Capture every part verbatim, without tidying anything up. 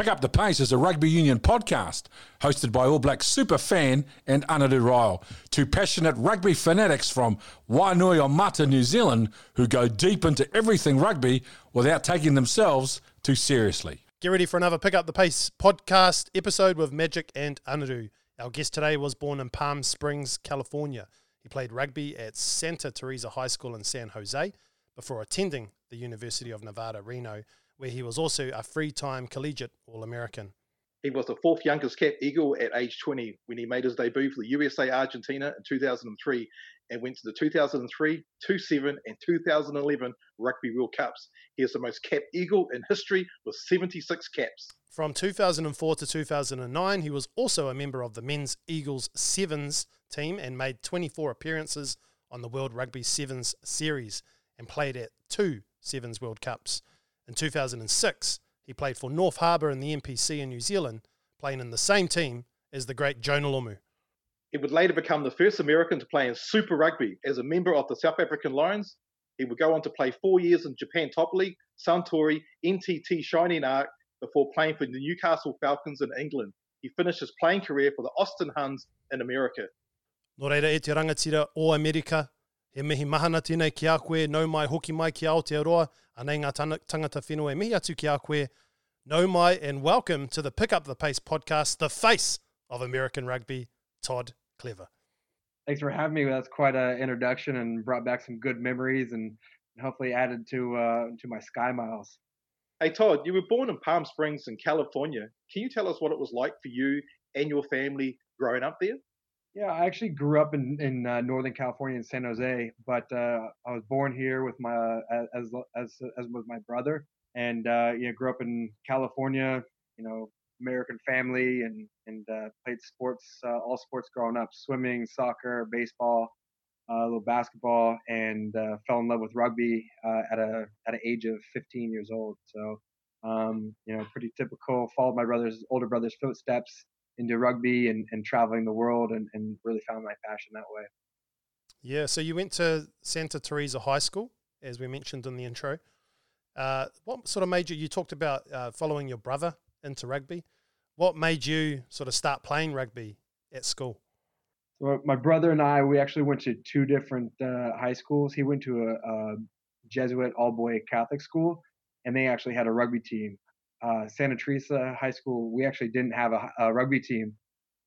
Pick Up the Pace is a rugby union podcast hosted by All Blacks super fan and Anadu Ryle, two passionate rugby fanatics from Wainui Omata, New Zealand, who go deep into everything rugby without taking themselves too seriously. Get ready for another Pick Up the Pace podcast episode with Magic and Anadu. Our guest today was born in Palm Springs, California. He played rugby at Santa Teresa High School in San Jose before attending the University of Nevada, Reno, where he was also a three-time collegiate All-American. He was the fourth youngest capped Eagle at age twenty when he made his debut for the U S A Argentina in two thousand three and went to the two thousand three, two thousand seven and two thousand eleven Rugby World Cups. He is the most capped Eagle in history with seventy-six caps. From two thousand four to two thousand nine, he was also a member of the men's Eagles Sevens team and made twenty-four appearances on the World Rugby Sevens series and played at two Sevens World Cups. In two thousand six, he played for North Harbour in the N P C in New Zealand, playing in the same team as the great Jonah Lomu. He would later become the first American to play in Super Rugby as a member of the South African Lions. He would go on to play four years in Japan Top League, Suntory, N T T Shining Arc, before playing for the Newcastle Falcons in England. He finished his playing career for the Austin Huns in America. Nō reira e te rangatira o Amerika. He mihi mahana tēnei ki a koe, nau mai hoki mai ki Aotearoa, anei ngā tangata whenua e mihi atu ki a koe. Nau mai and welcome to the Pick Up the Pace podcast, the face of American rugby, Todd Clever. Thanks for having me. That's quite an introduction and brought back some good memories and hopefully added to uh, to my sky miles. Hey Todd, you were born in Palm Springs in California. Can you tell us what it was like for you and your family growing up there? Yeah, I actually grew up in in uh, Northern California in San Jose, but uh, I was born here with my uh, as as as was my brother, and uh, you know, grew up in California. You know, American family, and and uh, played sports, uh, all sports growing up: swimming, soccer, baseball, uh, a little basketball, and uh, fell in love with rugby uh, at a at an age of fifteen years old. So, um, you know, pretty typical. Followed my brother's older brother's footsteps into rugby and, and traveling the world and, and really found my passion that way. Yeah, so you went to Santa Teresa High School, as we mentioned in the intro. Uh, what sort of made you, you talked about uh, following your brother into rugby. What made you sort of start playing rugby at school? So my brother and I, we actually went to two different uh, high schools. He went to a, a Jesuit all-boy Catholic school, and they actually had a rugby team. Uh, Santa Teresa High School, we actually didn't have a, a rugby team.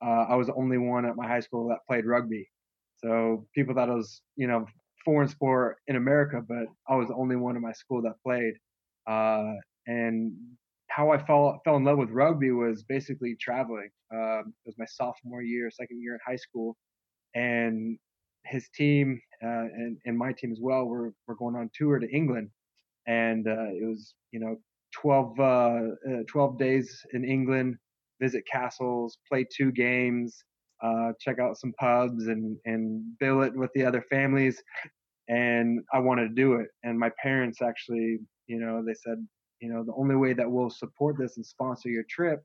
Uh, I was the only one at my high school that played rugby. So people thought it was, you know, foreign sport in America, but I was the only one in my school that played. Uh, and how I fell, fell in love with rugby was basically traveling. Um, it was my sophomore year, second year in high school. And his team uh, and, and my team as well were, were going on tour to England. And uh, it was, you know, twelve, uh, uh, twelve days in England, visit castles, play two games, uh, check out some pubs and, and bill it with the other families. And I wanted to do it. And my parents actually, you know, they said, you know, the only way that we'll support this and sponsor your trip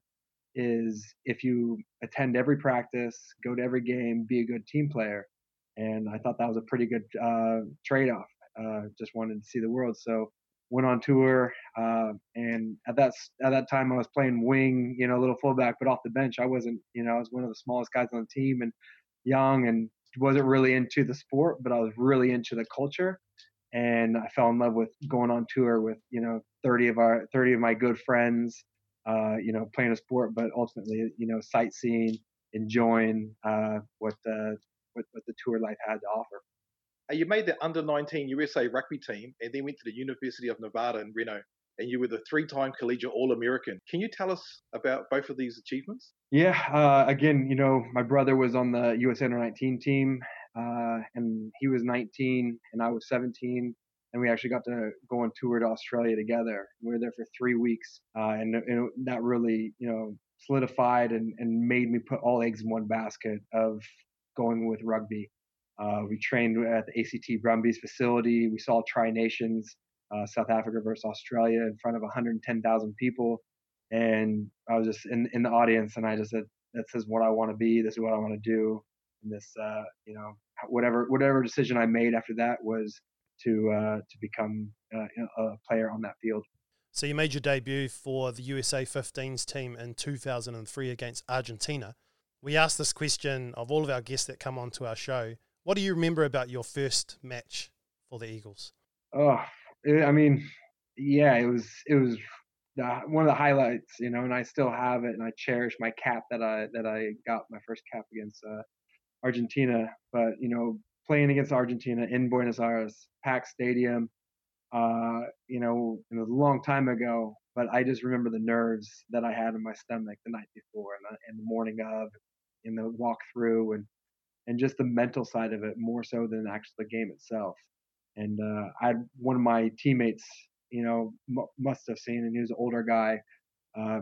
is if you attend every practice, go to every game, be a good team player. And I thought that was a pretty good uh, trade-off. Uh, just wanted to see the world. So went on tour, uh, and at that at that time I was playing wing, you know, a little fullback, but off the bench. I wasn't, you know, I was one of the smallest guys on the team and young and wasn't really into the sport, but I was really into the culture, and I fell in love with going on tour with, you know, thirty of our thirty of my good friends, uh, you know, playing a sport, but ultimately, you know, sightseeing, enjoying uh, what the what, what the tour life had to offer. You made the under nineteen U S A rugby team and then went to the University of Nevada in Reno, and you were the three-time collegiate All-American. Can you tell us about both of these achievements? Yeah, uh, again, you know, my brother was on the U S A under nineteen team, uh, and he was nineteen, and I was seventeen, and we actually got to go on tour to Australia together. We were there for three weeks, uh, and, and that really, you know, solidified and, and made me put all eggs in one basket of going with rugby. Uh, we trained at the A C T Brumbies facility. We saw Tri Nations, uh, South Africa versus Australia, in front of one hundred ten thousand people. And I was just in, in the audience, and I just said, this is what I want to be. This is what I want to do. And this, uh, you know, whatever whatever decision I made after that was to, uh, to become uh, a player on that field. So you made your debut for the U S A fifteens team in two thousand three against Argentina. We asked this question of all of our guests that come on to our show. What do you remember about your first match for the Eagles? Oh, I mean, yeah, it was it was the, one of the highlights, you know, and I still have it, and I cherish my cap that I that I got my first cap against uh, Argentina. But you know, playing against Argentina in Buenos Aires, packed stadium, uh, you know, it was a long time ago. But I just remember the nerves that I had in my stomach the night before and the, and the morning of, in the walkthrough, and and just the mental side of it more so than actually the game itself. And uh, I had one of my teammates, you know, m- must have seen, and he was an older guy, uh,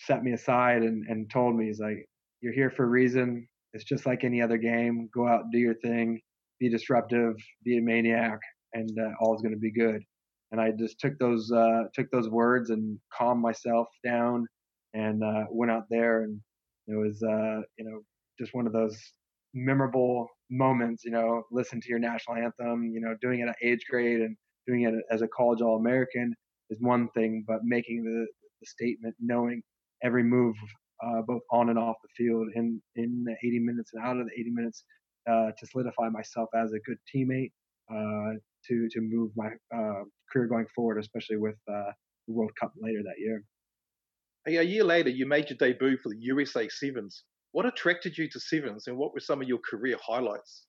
set me aside and, and told me, he's like, "You're here for a reason. It's just like any other game. Go out, do your thing, be disruptive, be a maniac, and uh, all's going to be good." And I just took those uh, took those words and calmed myself down, and uh, went out there, and it was uh, you know, just one of those memorable moments. You know, listen to your national anthem. You know, doing it at age grade and doing it as a college All-American is one thing, but making the, the statement, knowing every move, uh, both on and off the field, in in the eighty minutes and out of the eighty minutes, uh, to solidify myself as a good teammate. Uh, to to move my uh, career going forward, especially with uh, the World Cup later that year. Hey, a year later, you made your debut for the U S A Sevens. What attracted you to Sevens, and what were some of your career highlights?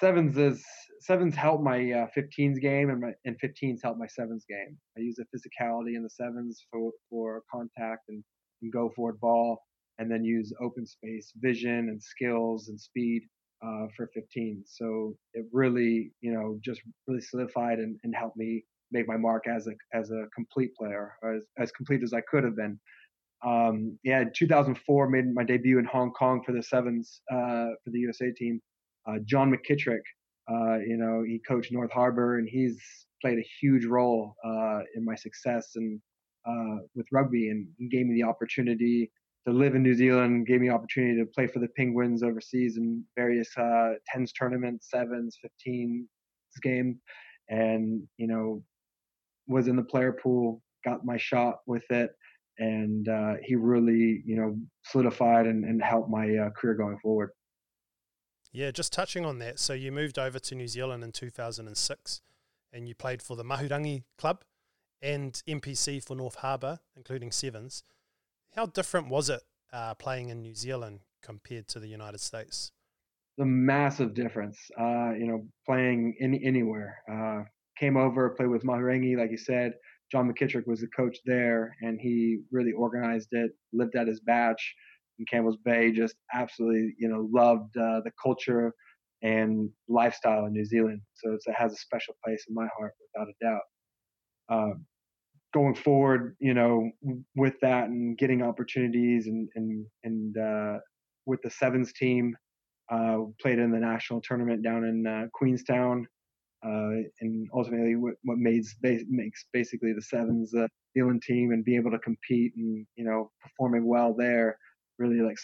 Sevens is Sevens helped my uh, fifteens game, and my and fifteens helped my Sevens game. I use the physicality in the Sevens for, for contact and, and go forward ball, and then use open space, vision, and skills and speed. Uh, for fifteen. So it really, you know, just really solidified and, and helped me make my mark as a as a complete player, as as complete as I could have been. Um, yeah, two thousand four made my debut in Hong Kong for the Sevens, uh, for the U S A team. Uh, John McKittrick, uh, you know, he coached North Harbour, and he's played a huge role uh, in my success and uh, with rugby, and he gave me the opportunity to live in New Zealand, gave me the opportunity to play for the Penguins overseas in various uh, tens tournaments, sevens, fifteens game, and you know, was in the player pool, got my shot with it, and uh, he really, you know, solidified and, and helped my uh, career going forward. Yeah, just touching on that. So you moved over to New Zealand in two thousand six, and you played for the Mahurangi club and M P C for North Harbour, including sevens. How different was it uh, playing in New Zealand compared to the United States? The massive difference, uh, you know, playing any, anywhere. Uh, came over, played with Mahurangi, like you said. John McKittrick was the coach there, and he really organized it, lived at his batch in Campbell's Bay, just absolutely, you know, loved uh, the culture and lifestyle in New Zealand. So it's, it has a special place in my heart, without a doubt. Um, Going forward, you know, with that and getting opportunities and and and uh, with the sevens team, uh, played in the national tournament down in uh, Queenstown, uh, and ultimately what what makes makes basically the sevens uh, New Zealand team, and being able to compete and, you know, performing well there really like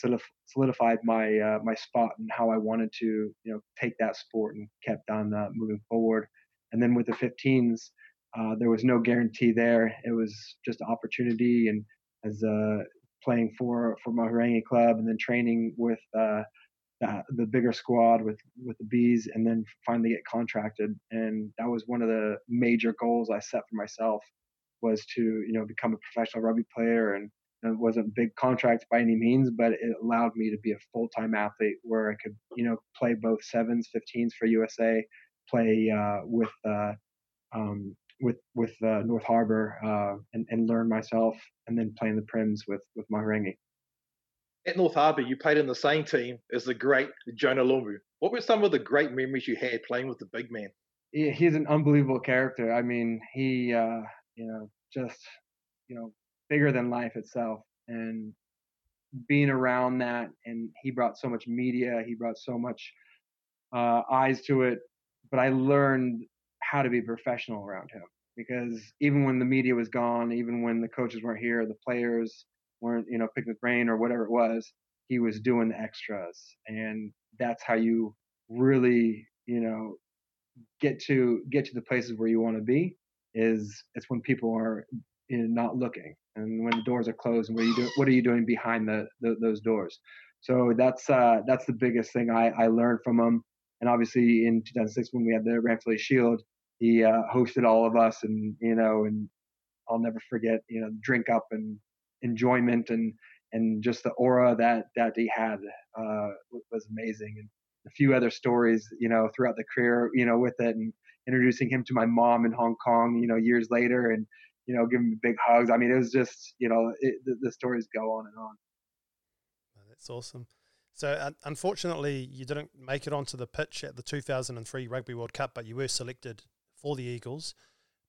solidified my uh, my spot and how I wanted to, you know, take that sport and kept on uh, moving forward. And then with the fifteens. Uh, there was no guarantee there. It was just an opportunity, and as uh, playing for for Mahurangi club, and then training with uh, the, the bigger squad with, with the Bees, and then finally get contracted. And that was one of the major goals I set for myself, was to, you know, become a professional rugby player. And, and it wasn't big contracts by any means, but it allowed me to be a full time athlete where I could, you know, play both sevens, fifteens for U S A, play uh, with. Uh, um, with with uh, North Harbour uh, and, and learn myself, and then playing the Prims with, with Mahurangi. At North Harbour, you played in the same team as the great Jonah Lomu. What were some of the great memories you had playing with the big man? Yeah, he's an unbelievable character. I mean, he, uh, you know, just, you know, bigger than life itself. And being around that, and he brought so much media, he brought so much uh, eyes to it. But I learned how to be professional around him, because even when the media was gone, even when the coaches weren't here, the players weren't, you know, picking his brain or whatever it was, he was doing the extras. And that's how you really, you know, get to get to the places where you want to be, is it's when people are you know, not looking, and when the doors are closed, and what are you doing? What are you doing behind the, the those doors? So that's uh, that's the biggest thing I, I learned from him. And obviously in two thousand six, when we had the Ranfurly Shield, he uh, hosted all of us, and you know, and I'll never forget, you know, drink up and enjoyment and and just the aura that that he had uh, was amazing. And a few other stories, you know, throughout the career, you know, with it, and introducing him to my mom in Hong Kong, you know, years later, and you know, giving me big hugs. I mean, it was just, you know, it, the, the stories go on and on. That's awesome. So uh, unfortunately, you didn't make it onto the pitch at the two thousand three Rugby World Cup, but you were selected for the Eagles.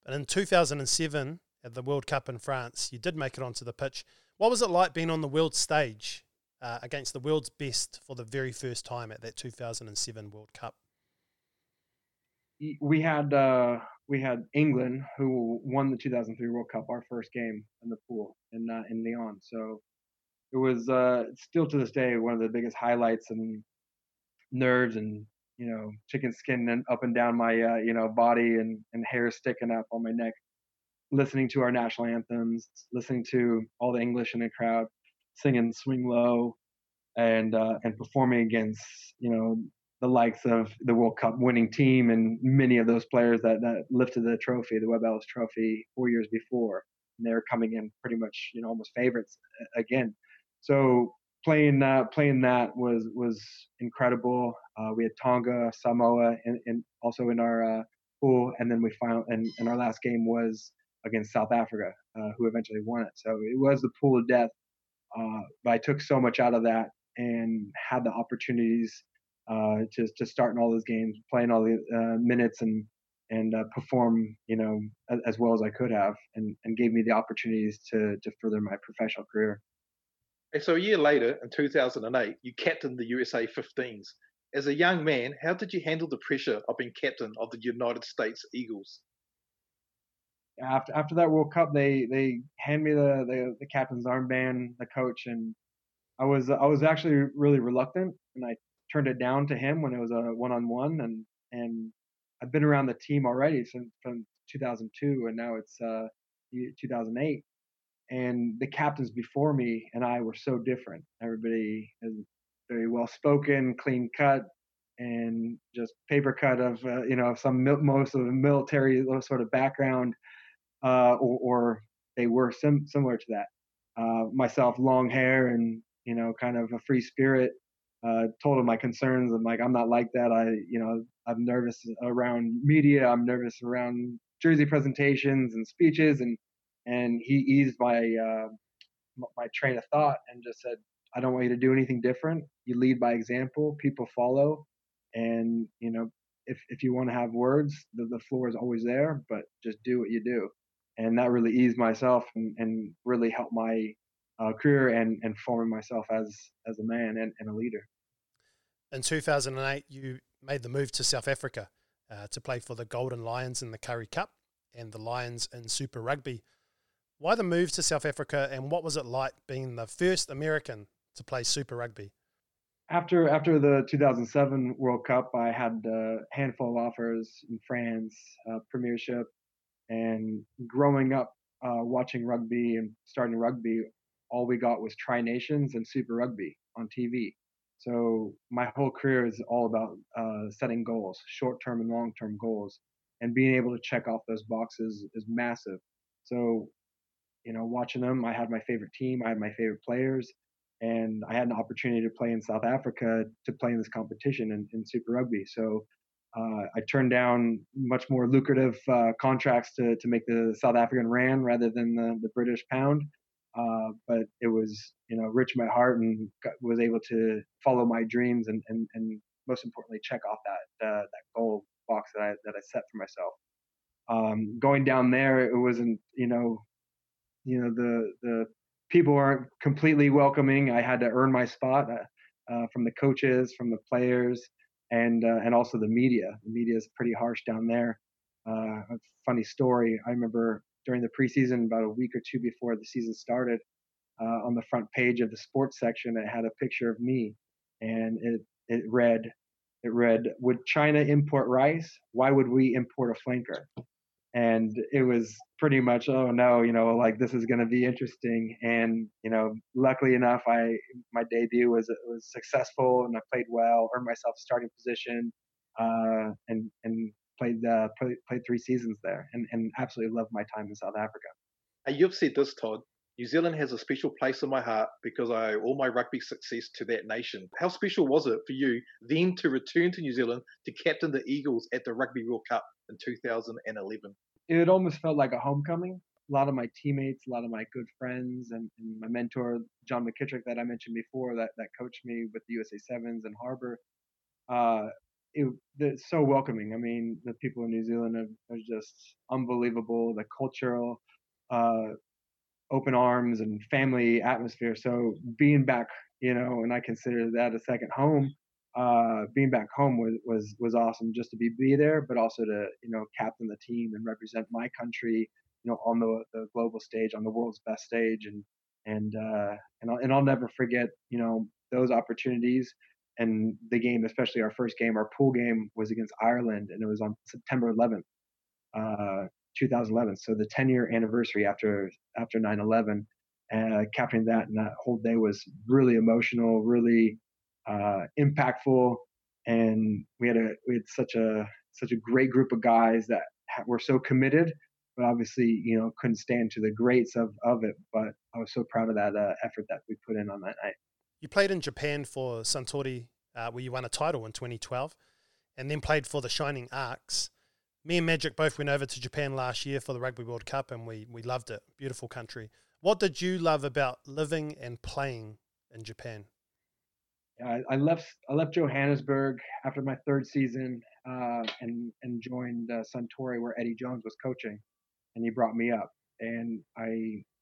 And in two thousand seven, at the World Cup in France, you did make it onto the pitch. What was it like being on the world stage uh, against the world's best for the very first time at that two thousand seven World Cup? We had uh, we had England, who won the two thousand three World Cup, our first game in the pool in uh, in Lyon. So it was uh, still to this day one of the biggest highlights, and nerves and you know chicken skin and up and down my uh, you know body, and, and hair sticking up on my neck. Listening to our national anthems, listening to all the English in the crowd singing "Swing Low," and uh, and performing against you know the likes of the World Cup winning team and many of those players that, that lifted the trophy, the Webb Ellis Trophy, four years before, and they're coming in pretty much you know almost favorites again. So playing uh, playing that was was incredible. Uh, we had Tonga, Samoa, and, and also in our uh, pool, and then we found and, and our last game was against South Africa, uh, who eventually won it. So it was the pool of death, uh, but I took so much out of that and had the opportunities uh, to to start in all those games, playing all the uh, minutes, and and uh, perform, you know, as, as well as I could have, and, and gave me the opportunities to to further my professional career. And so a year later, in two thousand eight, you captained the U S A fifteens. As a young man, how did you handle the pressure of being captain of the United States Eagles? After after that World Cup, they, they hand me the, the, the captain's armband, the coach, and I was I was actually really reluctant, and I turned it down to him when it was a one on one, and and I've been around the team already since from two thousand two, and now it's uh, two thousand eight, and the captains before me and I were so different. Everybody is very well spoken, clean cut, and just paper cut of uh, you know some mil- most of the military sort of background. Uh, or, or they were sim- similar to that. Uh, myself, long hair and, you know, kind of a free spirit, uh, told him my concerns. I'm like, I'm not like that. I, you know, I'm nervous around media. I'm nervous around jersey presentations and speeches. And, and he eased my, uh, my train of thought and just said, I don't want you to do anything different. You lead by example. People follow. And, you know, if, if you want to have words, the, the floor is always there, but just do what you do. And that really eased myself and, and really helped my uh, career and, and forming myself as as a man and, and a leader. In two thousand eight, you made the move to South Africa uh, to play for the Golden Lions in the Currie Cup and the Lions in Super Rugby. Why the move to South Africa, and what was it like being the first American to play Super Rugby? After after the two thousand seven World Cup, I had a handful of offers in France, uh, Premiership. And growing up, uh, watching rugby and starting rugby, all we got was Tri Nations and Super Rugby on T V. So my whole career is all about uh, setting goals, short-term and long-term goals, and being able to check off those boxes is massive. So, you know, watching them, I had my favorite team, I had my favorite players, and I had an opportunity to play in South Africa to play in this competition in, in Super Rugby. So. Uh, I turned down much more lucrative uh, contracts to, to make the South African rand rather than the, the British pound, uh, but it was you know rich in my heart and got, was able to follow my dreams and, and, and most importantly check off that uh, that goal box that I that I set for myself. Um, going down there, it wasn't you know you know the the people aren't completely welcoming. I had to earn my spot uh, uh, from the coaches, from the players. And uh, and also the media. The media is pretty harsh down there. Uh, a funny story. I remember during the preseason, about a week or two before the season started, uh, on the front page of the sports section, it had a picture of me, and it it read, it read, "Would China import rice? Why would we import a flanker?" And it was pretty much, oh no, you know, like this is going to be interesting. And, you know, luckily enough, I, my debut was, was successful and I played well, earned myself a starting position, uh, and, and played, uh, play, played three seasons there and, and absolutely loved my time in South Africa. You've said this, Todd, New Zealand has a special place in my heart because I owe all my rugby success to that nation. How special was it for you then to return to New Zealand to captain the Eagles at the Rugby World Cup in two thousand eleven? It almost felt like a homecoming. A lot of my teammates, a lot of my good friends, and, and my mentor, John McKittrick, that I mentioned before, that, that coached me with the U S A sevens and Harbour. Uh, it, it's so welcoming. I mean, the people in New Zealand are, are just unbelievable. The cultural uh, open arms and family atmosphere. So being back, you know, and I consider that a second home. Uh, being back home was, was, was awesome just to be, be there, but also to, you know, captain the team and represent my country, you know, on the, the global stage, on the world's best stage. And, and, uh, and I'll, and I'll never forget, you know, those opportunities and the game, especially our first game, our pool game was against Ireland and it was on September eleventh, uh, two thousand eleven. So the ten year anniversary after, after nine eleven, uh, capturing that, and that whole day was really emotional, really, Uh, impactful, and we had a we had such a such a great group of guys that were so committed, but obviously you know couldn't stand to the greats of, of it. But I was so proud of that uh, effort that we put in on that night. You played in Japan for Suntory, uh, where you won a title in twenty twelve, and then played for the Shining Arcs. Me and Magic both went over to Japan last year for the Rugby World Cup, and we we loved it. Beautiful country. What did you love about living and playing in Japan? I left I left Johannesburg after my third season uh, and and joined uh, Suntory, where Eddie Jones was coaching, and he brought me up. And I,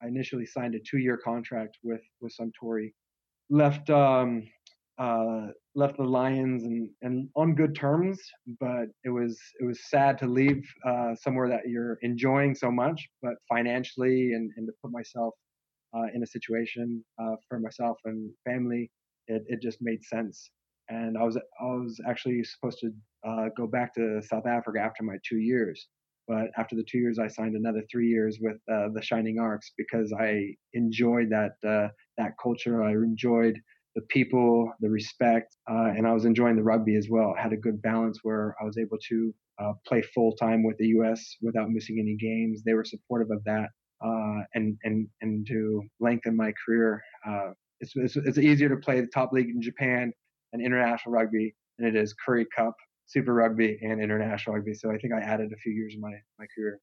I initially signed a two-year contract with, with Suntory. Left um uh left the Lions and, and on good terms, but it was it was sad to leave uh, somewhere that you're enjoying so much, but financially and, and to put myself uh, in a situation uh, for myself and family. It, it just made sense, and I was I was actually supposed to uh, go back to South Africa after my two years, but after the two years, I signed another three years with uh, the Shining Arcs because I enjoyed that uh, that culture. I enjoyed the people, the respect, uh, and I was enjoying the rugby as well. I had a good balance where I was able to uh, play full time with the U S without missing any games. They were supportive of that, uh, and and and to lengthen my career. Uh, It's, it's it's easier to play the top league in Japan and international rugby than it is Currie Cup, Super Rugby, and international rugby. So I think I added a few years of my, my career.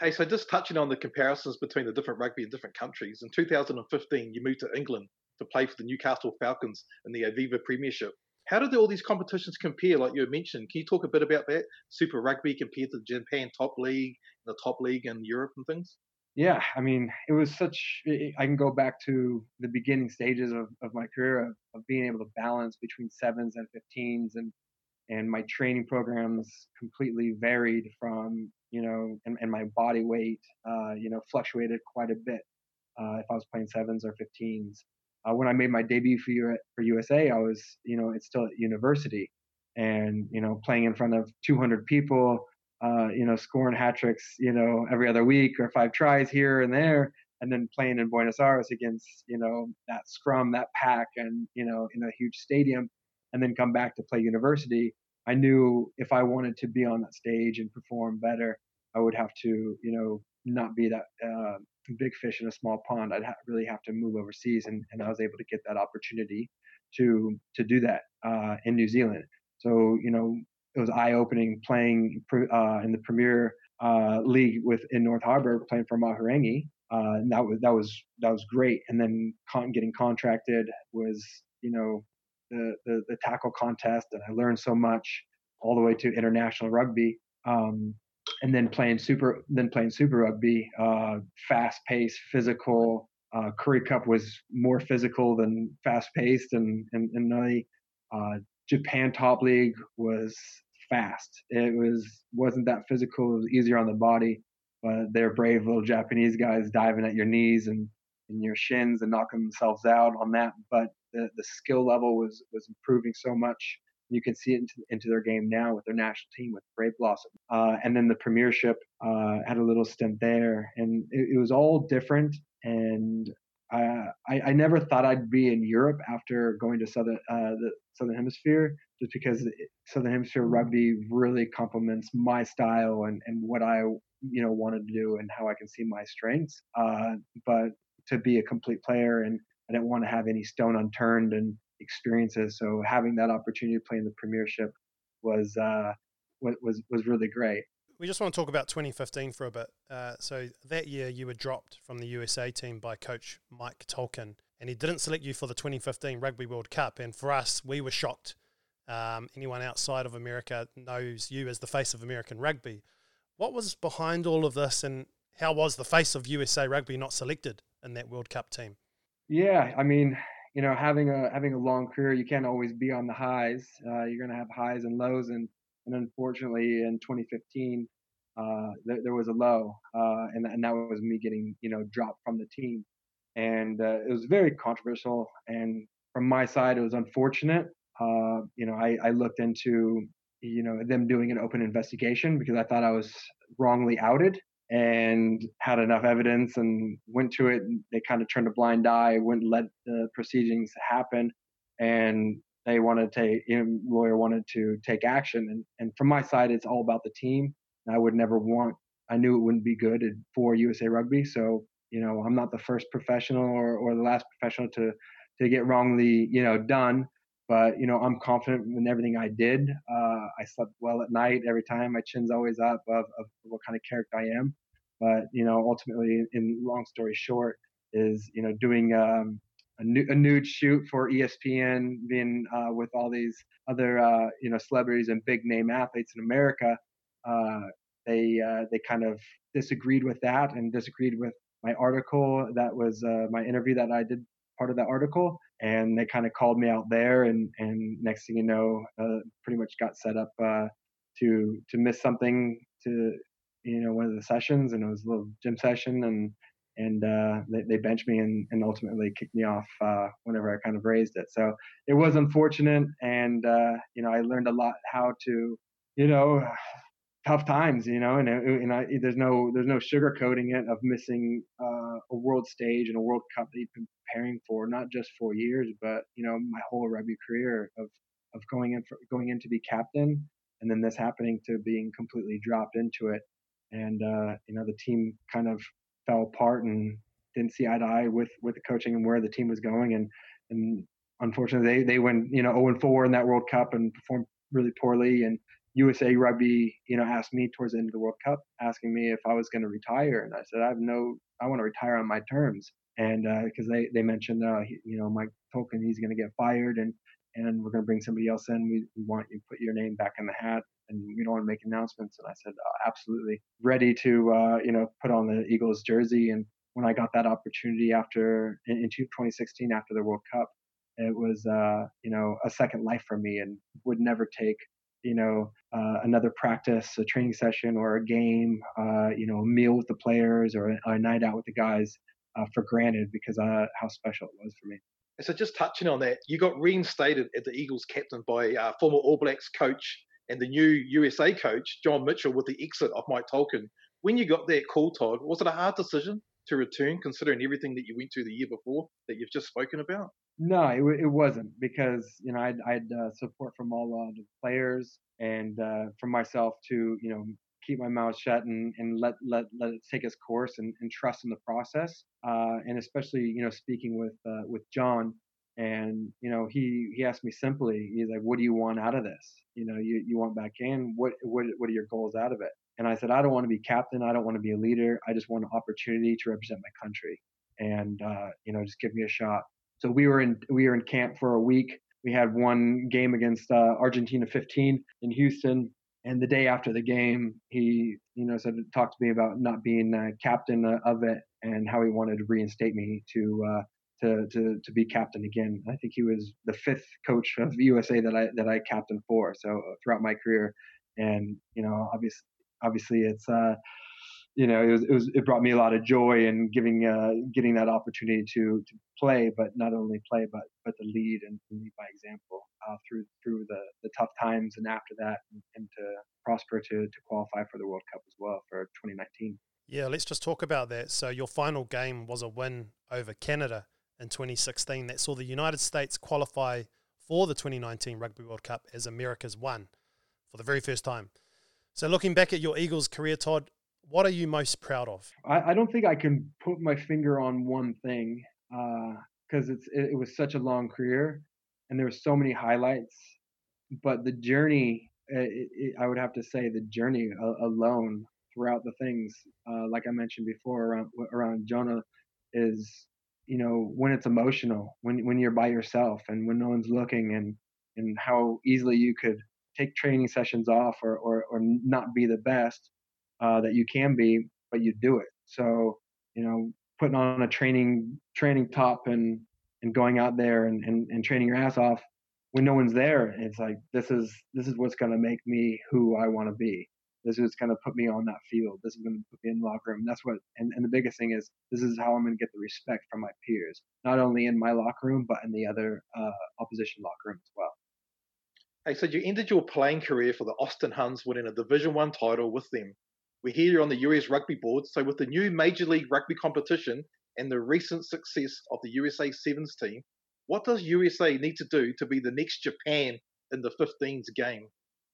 Hey, so just touching on the comparisons between the different rugby in different countries, in two thousand fifteen, you moved to England to play for the Newcastle Falcons in the Aviva Premiership. How did all these competitions compare, like you mentioned? Can you talk a bit about that? Super Rugby compared to the Japan top league, the top league in Europe and things? Yeah, I mean, it was such, I can go back to the beginning stages of, of my career of, of being able to balance between sevens and fifteens, and and my training programs completely varied from, you know, and, and my body weight, uh, you know, fluctuated quite a bit uh, if I was playing sevens or fifteens. Uh, when I made my debut for, for U S A, I was, you know, it's still at university and, you know, playing in front of two hundred people. Uh, you know, scoring hat tricks, you know, every other week or five tries here and there, and then playing in Buenos Aires against, you know, that scrum, that pack, and, you know, in a huge stadium, and then come back to play university. I knew if I wanted to be on that stage and perform better, I would have to, you know, not be that uh, big fish in a small pond. I'd ha- really have to move overseas, and, and I was able to get that opportunity to to do that uh, in New Zealand. So, you know, it was eye-opening playing uh, in the Premier uh, League with in North Harbour, playing for Mahurangi. Uh, and that was that was that was great. And then con- getting contracted was, you know, the, the the tackle contest, and I learned so much all the way to international rugby. Um, and then playing super then playing Super Rugby, uh, fast-paced, physical. Uh, Currie Cup was more physical than fast-paced, and and and really. Uh, Japan top league was fast. It was wasn't that physical. It was easier on the body, but they're brave little Japanese guys diving at your knees and, and your shins and knocking themselves out on that. But the, the skill level was was improving so much You can see it into, into their game now with their national team with Great Blossom. Uh, and then the Premiership uh, had a little stint there. And it, it was all different. And uh, I, I never thought I'd be in Europe after going to Southern uh, the Southern Hemisphere, just because Southern Hemisphere rugby really complements my style and, and what I you know wanted to do and how I can see my strengths. Uh, but to be a complete player, and I didn't want to have any stone unturned and experiences. So having that opportunity to play in the Premiership was uh, was was really great. We just want to talk about twenty fifteen for a bit. Uh, so that year you were dropped from the U S A team by coach Mike Tolkien, and he didn't select you for the twenty fifteen Rugby World Cup. And for us, we were shocked. Um, anyone outside of America knows you as the face of American rugby. What was behind all of this, and how was the face of U S A rugby not selected in that World Cup team? Yeah, I mean, you know, having a having a long career, you can't always be on the highs. Uh, you're going to have highs and lows, and And unfortunately, in twenty fifteen, uh, there, there was a low, uh, and, and that was me getting, you know, dropped from the team. And uh, it was very controversial. And from my side, it was unfortunate. Uh, you know, I, I looked into, you know, them doing an open investigation because I thought I was wrongly outed and had enough evidence and went to it. And they kind of turned a blind eye, wouldn't let the proceedings happen. And they wanted to take, you know, lawyer wanted to take action. And, and from my side, it's all about the team. And I would never want, I knew it wouldn't be good for U S A Rugby. So, you know, I'm not the first professional or, or the last professional to, to get wrongly, you know, done. But, you know, I'm confident in everything I did. Uh, I slept well at night every time. My chin's always up of, of what kind of character I am. But, you know, ultimately, in long story short, is, you know, doing um, – A, new, a nude shoot for E S P N, being uh, with all these other uh, you know celebrities and big name athletes in America, uh, they uh, they kind of disagreed with that and disagreed with my article. That was uh, my interview that I did part of that article, and they kind of called me out there. And, and next thing you know, uh, pretty much got set up uh, to to miss something to you know one of the sessions, and it was a little gym session and. And uh, they, they benched me and, and ultimately kicked me off uh, whenever I kind of raised it. So it was unfortunate. And, uh, you know, I learned a lot how to, you know, tough times, you know, and, and I, there's no there's no sugarcoating it of missing uh, a world stage and a World Cup that you've been preparing for, not just four years, but, you know, my whole rugby career of of going in, for, going in to be captain and then this happening to being completely dropped into it. And, uh, you know, the team kind of fell apart and didn't see eye to eye with, with the coaching and where the team was going. And, and unfortunately they, they went, you know, oh and four in that World Cup and performed really poorly. And U S A Rugby, you know, asked me towards the end of the World Cup, asking me if I was going to retire. And I said, I have no, I want to retire on my terms. And, uh, cause they, they mentioned, uh, he, you know, Mike Tolkien, he's going to get fired and, and we're going to bring somebody else in. We, we want you to put your name back in the hat. And we don't want to make announcements. And I said, uh, absolutely ready to, uh, you know, put on the Eagles jersey. And when I got that opportunity after in, in twenty sixteen, after the World Cup, it was, uh, you know, a second life for me and would never take, you know, uh, another practice, a training session or a game, uh, you know, a meal with the players or a, a night out with the guys uh, for granted because uh, how special it was for me. So just touching on that, you got reinstated as the Eagles captain by uh, former All Blacks coach and the new U S A coach, John Mitchell, with the exit of Mike Tolkien. When you got that call, Todd, was it a hard decision to return, considering everything that you went through the year before that you've just spoken about? No, it, it wasn't because, you know, I had uh, support from all uh, the players and uh, from myself to, you know, keep my mouth shut and, and let, let, let it take its course and, and trust in the process. Uh, and especially, you know, speaking with uh, with John. And, you know, he, he asked me simply, he's like, what do you want out of this? You know, you, you want back in, what, what, what are your goals out of it? And I said, I don't want to be captain. I don't want to be a leader. I just want an opportunity to represent my country and, uh, you know, just give me a shot. So we were in, we were in camp for a week. We had one game against uh, Argentina fifteen in Houston. And the day after the game, he, you know, said, talked to me about not being uh, captain of it and how he wanted to reinstate me to, uh, To, to to be captain again. I think he was the fifth coach of U S A that I that I captained for. So throughout my career, and you know, obviously, obviously, it's uh, you know, it was, it was, it brought me a lot of joy in giving, uh, getting that opportunity to, to play, but not only play, but, but to lead and lead by example, uh, through, through the, the tough times and after that, and, and to prosper to, to qualify for the World Cup as well for twenty nineteen. Yeah. Let's just talk about that. So your final game was a win over Canada in twenty sixteen that saw the United States qualify for the twenty nineteen Rugby World Cup as America's one for the very first time. So looking back at your Eagles career, Todd, what are you most proud of? I, I don't think I can put my finger on one thing because uh, it's it, it was such a long career and there were so many highlights. But the journey, it, it, I would have to say the journey a, alone throughout the things, uh, like I mentioned before around around Jonah is, you know, when it's emotional, when when you're by yourself and when no one's looking and, and how easily you could take training sessions off or, or, or not be the best Uh, that you can be, but you do it. So, you know, putting on a training training top and, and going out there and, and, and training your ass off when no one's there, it's like this is this is what's going to make me who I want to be. This is going to put me on that field. This is going to put me in the locker room. That's what. And, and the biggest thing is this is how I'm going to get the respect from my peers, not only in my locker room but in the other uh, opposition locker room as well. Hey, so you ended your playing career for the Austin Huns, winning a Division One title with them. We're here on the U S Rugby Board, so with the new Major League Rugby competition and the recent success of the U S A Sevens team, what does U S A need to do to be the next Japan in the fifteens game?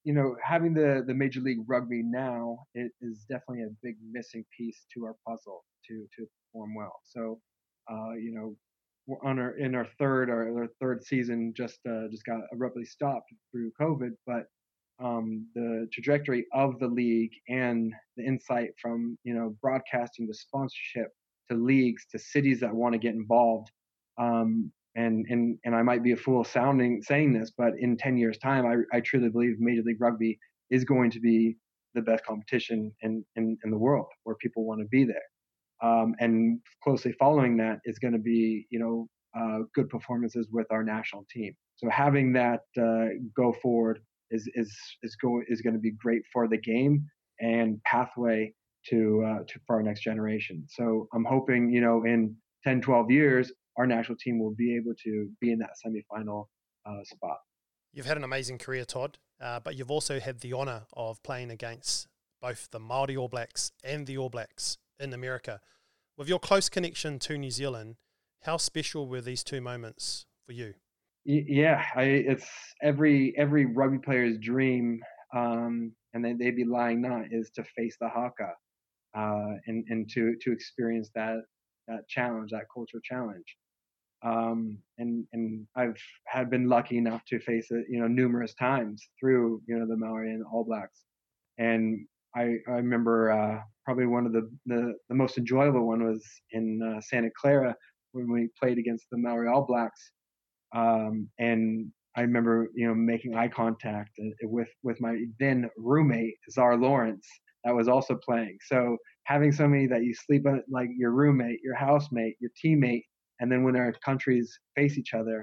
You know, having the, the Major League Rugby now it is definitely a big missing piece to our puzzle to, to perform well. So, uh, you know, we're on our, in our third or our third season, just uh, just got abruptly stopped through COVID, but Um, the trajectory of the league and the insight from, you know, broadcasting to sponsorship to leagues to cities that want to get involved. Um, and, and, and I might be a fool sounding saying this, but in ten years time, I, I truly believe Major League Rugby is going to be the best competition in, in, in the world where people want to be there. Um, and closely following that is going to be, you know, uh, good performances with our national team. So having that uh, go forward is is is going is going to be great for the game and pathway to uh, to for our next generation. So I'm hoping, you know, in ten, twelve years, our national team will be able to be in that semifinal uh, spot. You've had an amazing career, Todd, uh, but you've also had the honour of playing against both the Māori All Blacks and the All Blacks in America. With your close connection to New Zealand, how special were these two moments for you? Yeah, I, it's every every rugby player's dream, um, and they, they'd be lying not, is to face the haka, uh, and and to, to experience that that challenge, that cultural challenge. Um, and and I've had been lucky enough to face it, you know, numerous times through, you know, the Maori and All Blacks. And I I remember uh, probably one of the, the, the most enjoyable one was in uh, Santa Clara when we played against the Maori All Blacks. Um, and I remember, you know, making eye contact with, with my then roommate, Czar Lawrence, that was also playing. So having somebody that you sleep on, like your roommate, your housemate, your teammate, and then when our countries face each other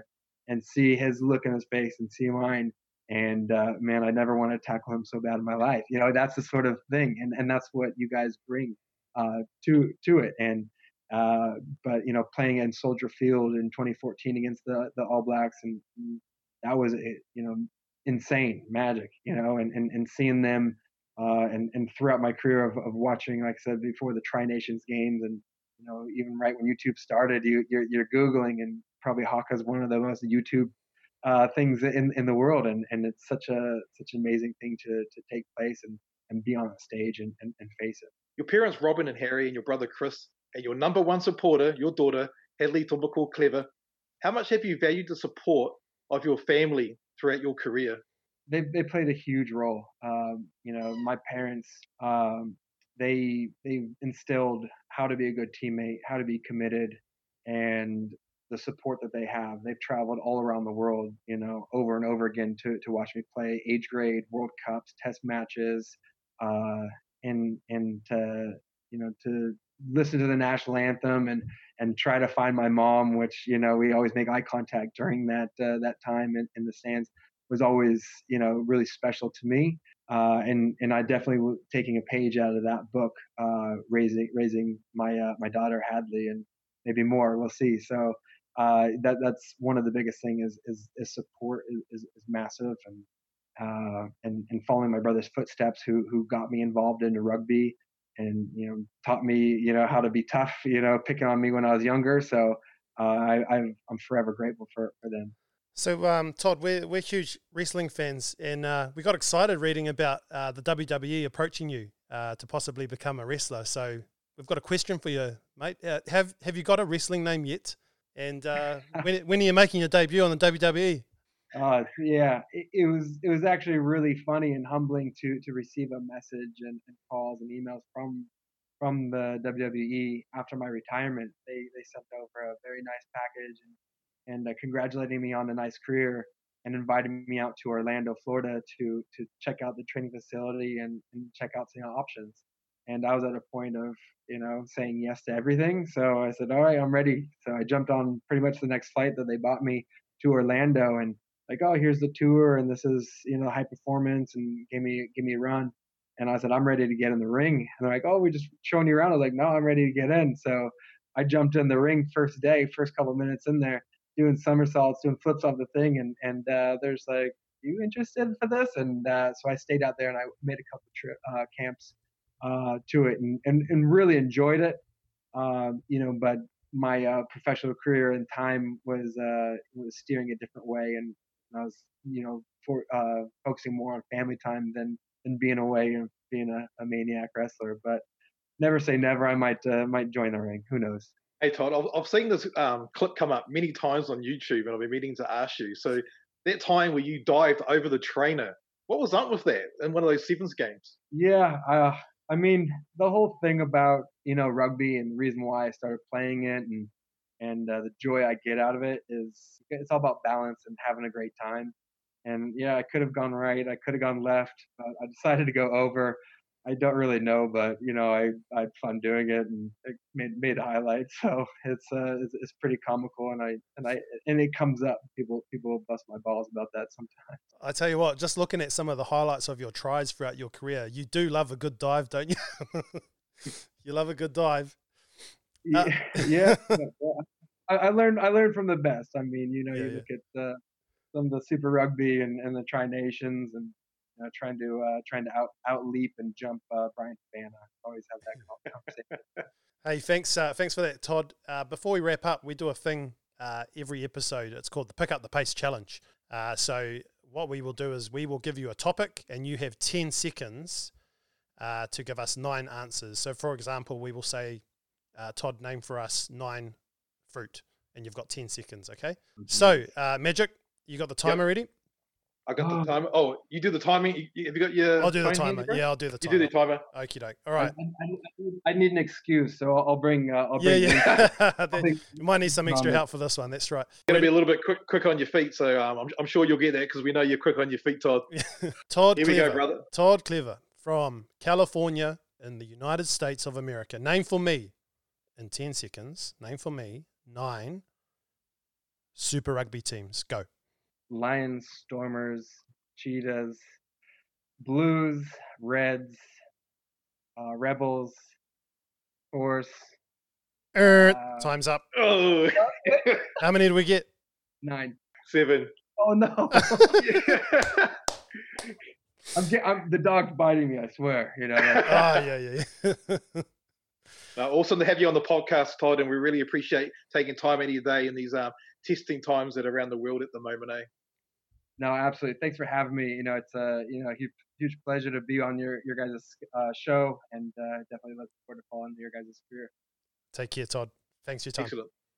and see his look in his face and see mine, and uh, man, I never want to tackle him so bad in my life. You know, that's the sort of thing. And, and that's what you guys bring uh, to to it. And Uh, but, you know, playing in Soldier Field in twenty fourteen against the, the All Blacks, and that was, you know, insane magic, you know, and, and, and seeing them uh, and, and throughout my career of, of watching, like I said before, the Tri Nations games and, you know, even right when YouTube started, you, you're, you're Googling and probably haka is one of the most YouTube uh, things in, in the world. And, and it's such a such an amazing thing to, to take place and, and be on a stage and, and, and face it. Your parents, Robin and Harry, and your brother, Chris, and your number one supporter, your daughter, Hadley Tombako Clever, how much have you valued the support of your family throughout your career? They they played a huge role. Um, you know, my parents, um, they they instilled how to be a good teammate, how to be committed, and the support that they have. They've traveled all around the world, you know, over and over again to to watch me play age grade, World Cups, test matches, uh, and and to, you know, to listen to the national anthem and, and try to find my mom, which, you know, we always make eye contact during that, uh, that time in, in the stands was always, you know, really special to me. Uh, and and I definitely was taking a page out of that book, uh, raising raising my uh, my daughter Hadley, and maybe more. We'll see. So uh, that that's one of the biggest things is is, is support is, is massive, and uh, and and following my brother's footsteps, who who got me involved into rugby, and you know taught me you know how to be tough, you know picking on me when I was younger. So uh, I I'm, I'm forever grateful for for them. So, um, Todd, we're we're huge wrestling fans, and uh, we got excited reading about uh, the W W E approaching you uh, to possibly become a wrestler. So, we've got a question for you, mate. Uh, have Have you got a wrestling name yet? And uh, when when are you making your debut on the W W E? Uh, yeah, it, it was it was actually really funny and humbling to to receive a message and, and calls and emails from from the W W E after my retirement. They they sent over a very nice package and. and uh, congratulating me on a nice career and invited me out to Orlando, Florida to to check out the training facility and, and check out some options. And I was at a point of, you know, saying yes to everything. So I said, all right, I'm ready. So I jumped on pretty much the next flight that they bought me to Orlando and like, oh, here's the tour and this is, you know, high performance and give me, give me a run. And I said, I'm ready to get in the ring. And they're like, oh, we're just showing you around. I was like, no, I'm ready to get in. So I jumped in the ring first day, first couple of minutes in there, doing somersaults, doing flips off the thing, and and uh, there's like, you interested for this? And uh, so I stayed out there and I made a couple of trip, uh, camps uh, to it, and, and and really enjoyed it, uh, you know. But my uh, professional career and time was uh, was steering a different way, and I was you know for, uh, focusing more on family time than than being away and being a, a maniac wrestler. But never say never. I might uh, might join the ring. Who knows? Hey Todd, I've, I've seen this um, clip come up many times on YouTube, and I've been meaning to ask you. So that time where you dived over the trainer, what was up with that in one of those Sevens games? Yeah, uh, I mean the whole thing about you know rugby and the reason why I started playing it and and uh, the joy I get out of it is it's all about balance and having a great time. And yeah, I could have gone right, I could have gone left, but I decided to go over. I don't really know, but you know, I, I had fun doing it and it made made highlights. So it's uh it's, it's pretty comical, and I and I and it comes up. People people will bust my balls about that sometimes. I tell you what, just looking at some of the highlights of your tries throughout your career, you do love a good dive, don't you? You love a good dive. Yeah, uh. yeah, yeah. I, I learned I learned from the best. I mean, you know, yeah, you yeah. look at the, some of the Super Rugby and, and the Tri Nations and. Uh, trying to uh, trying to out, out leap and jump uh, Brian Fabana. Always have that conversation. Hey, thanks uh, thanks for that, Todd. Uh, before we wrap up, we do a thing uh, every episode. It's called the Pick Up the Pace Challenge. Uh, so what we will do is we will give you a topic, and you have ten seconds uh, to give us nine answers. So for example, we will say, uh, Todd, name for us nine fruit, and you've got ten seconds. Okay. Mm-hmm. So uh, Magic, you got the timer yep. ready? I got oh. the timer. Oh, you do the timing. You, have you got your? I'll do the timer. Yeah, I'll do the timer. You do the timer. Okie doke. All right. I, I, I need an excuse, so I'll bring. Uh, I'll bring. Yeah, yeah. I'll bring you might need some extra help for this one. That's right. You're gonna be a little bit quick, quick on your feet, so um, I'm, I'm sure you'll get that because we know you're quick on your feet, Todd. Todd Here Clever. Here we go, brother. Todd Clever from California in the United States of America. Name for me in ten seconds. Name for me nine Super Rugby teams. Go. Lions, Stormers, Cheetahs, Blues, Reds, uh, Rebels, Force. Er, uh, time's up. Oh. How many did we get? Nine. Seven. Oh, no. I'm, get, I'm the dog's biting me, I swear. You know. Like, oh, yeah, yeah, yeah. No, awesome to have you on the podcast, Todd, and we really appreciate taking time out of your day in these um, testing times that are around the world at the moment, eh? No, absolutely. Thanks for having me. You know, it's a you know a huge, huge pleasure to be on your your guys' uh, show, and uh, definitely look forward to following your guys' career. Take care, Todd. Thanks for your time. Excellent.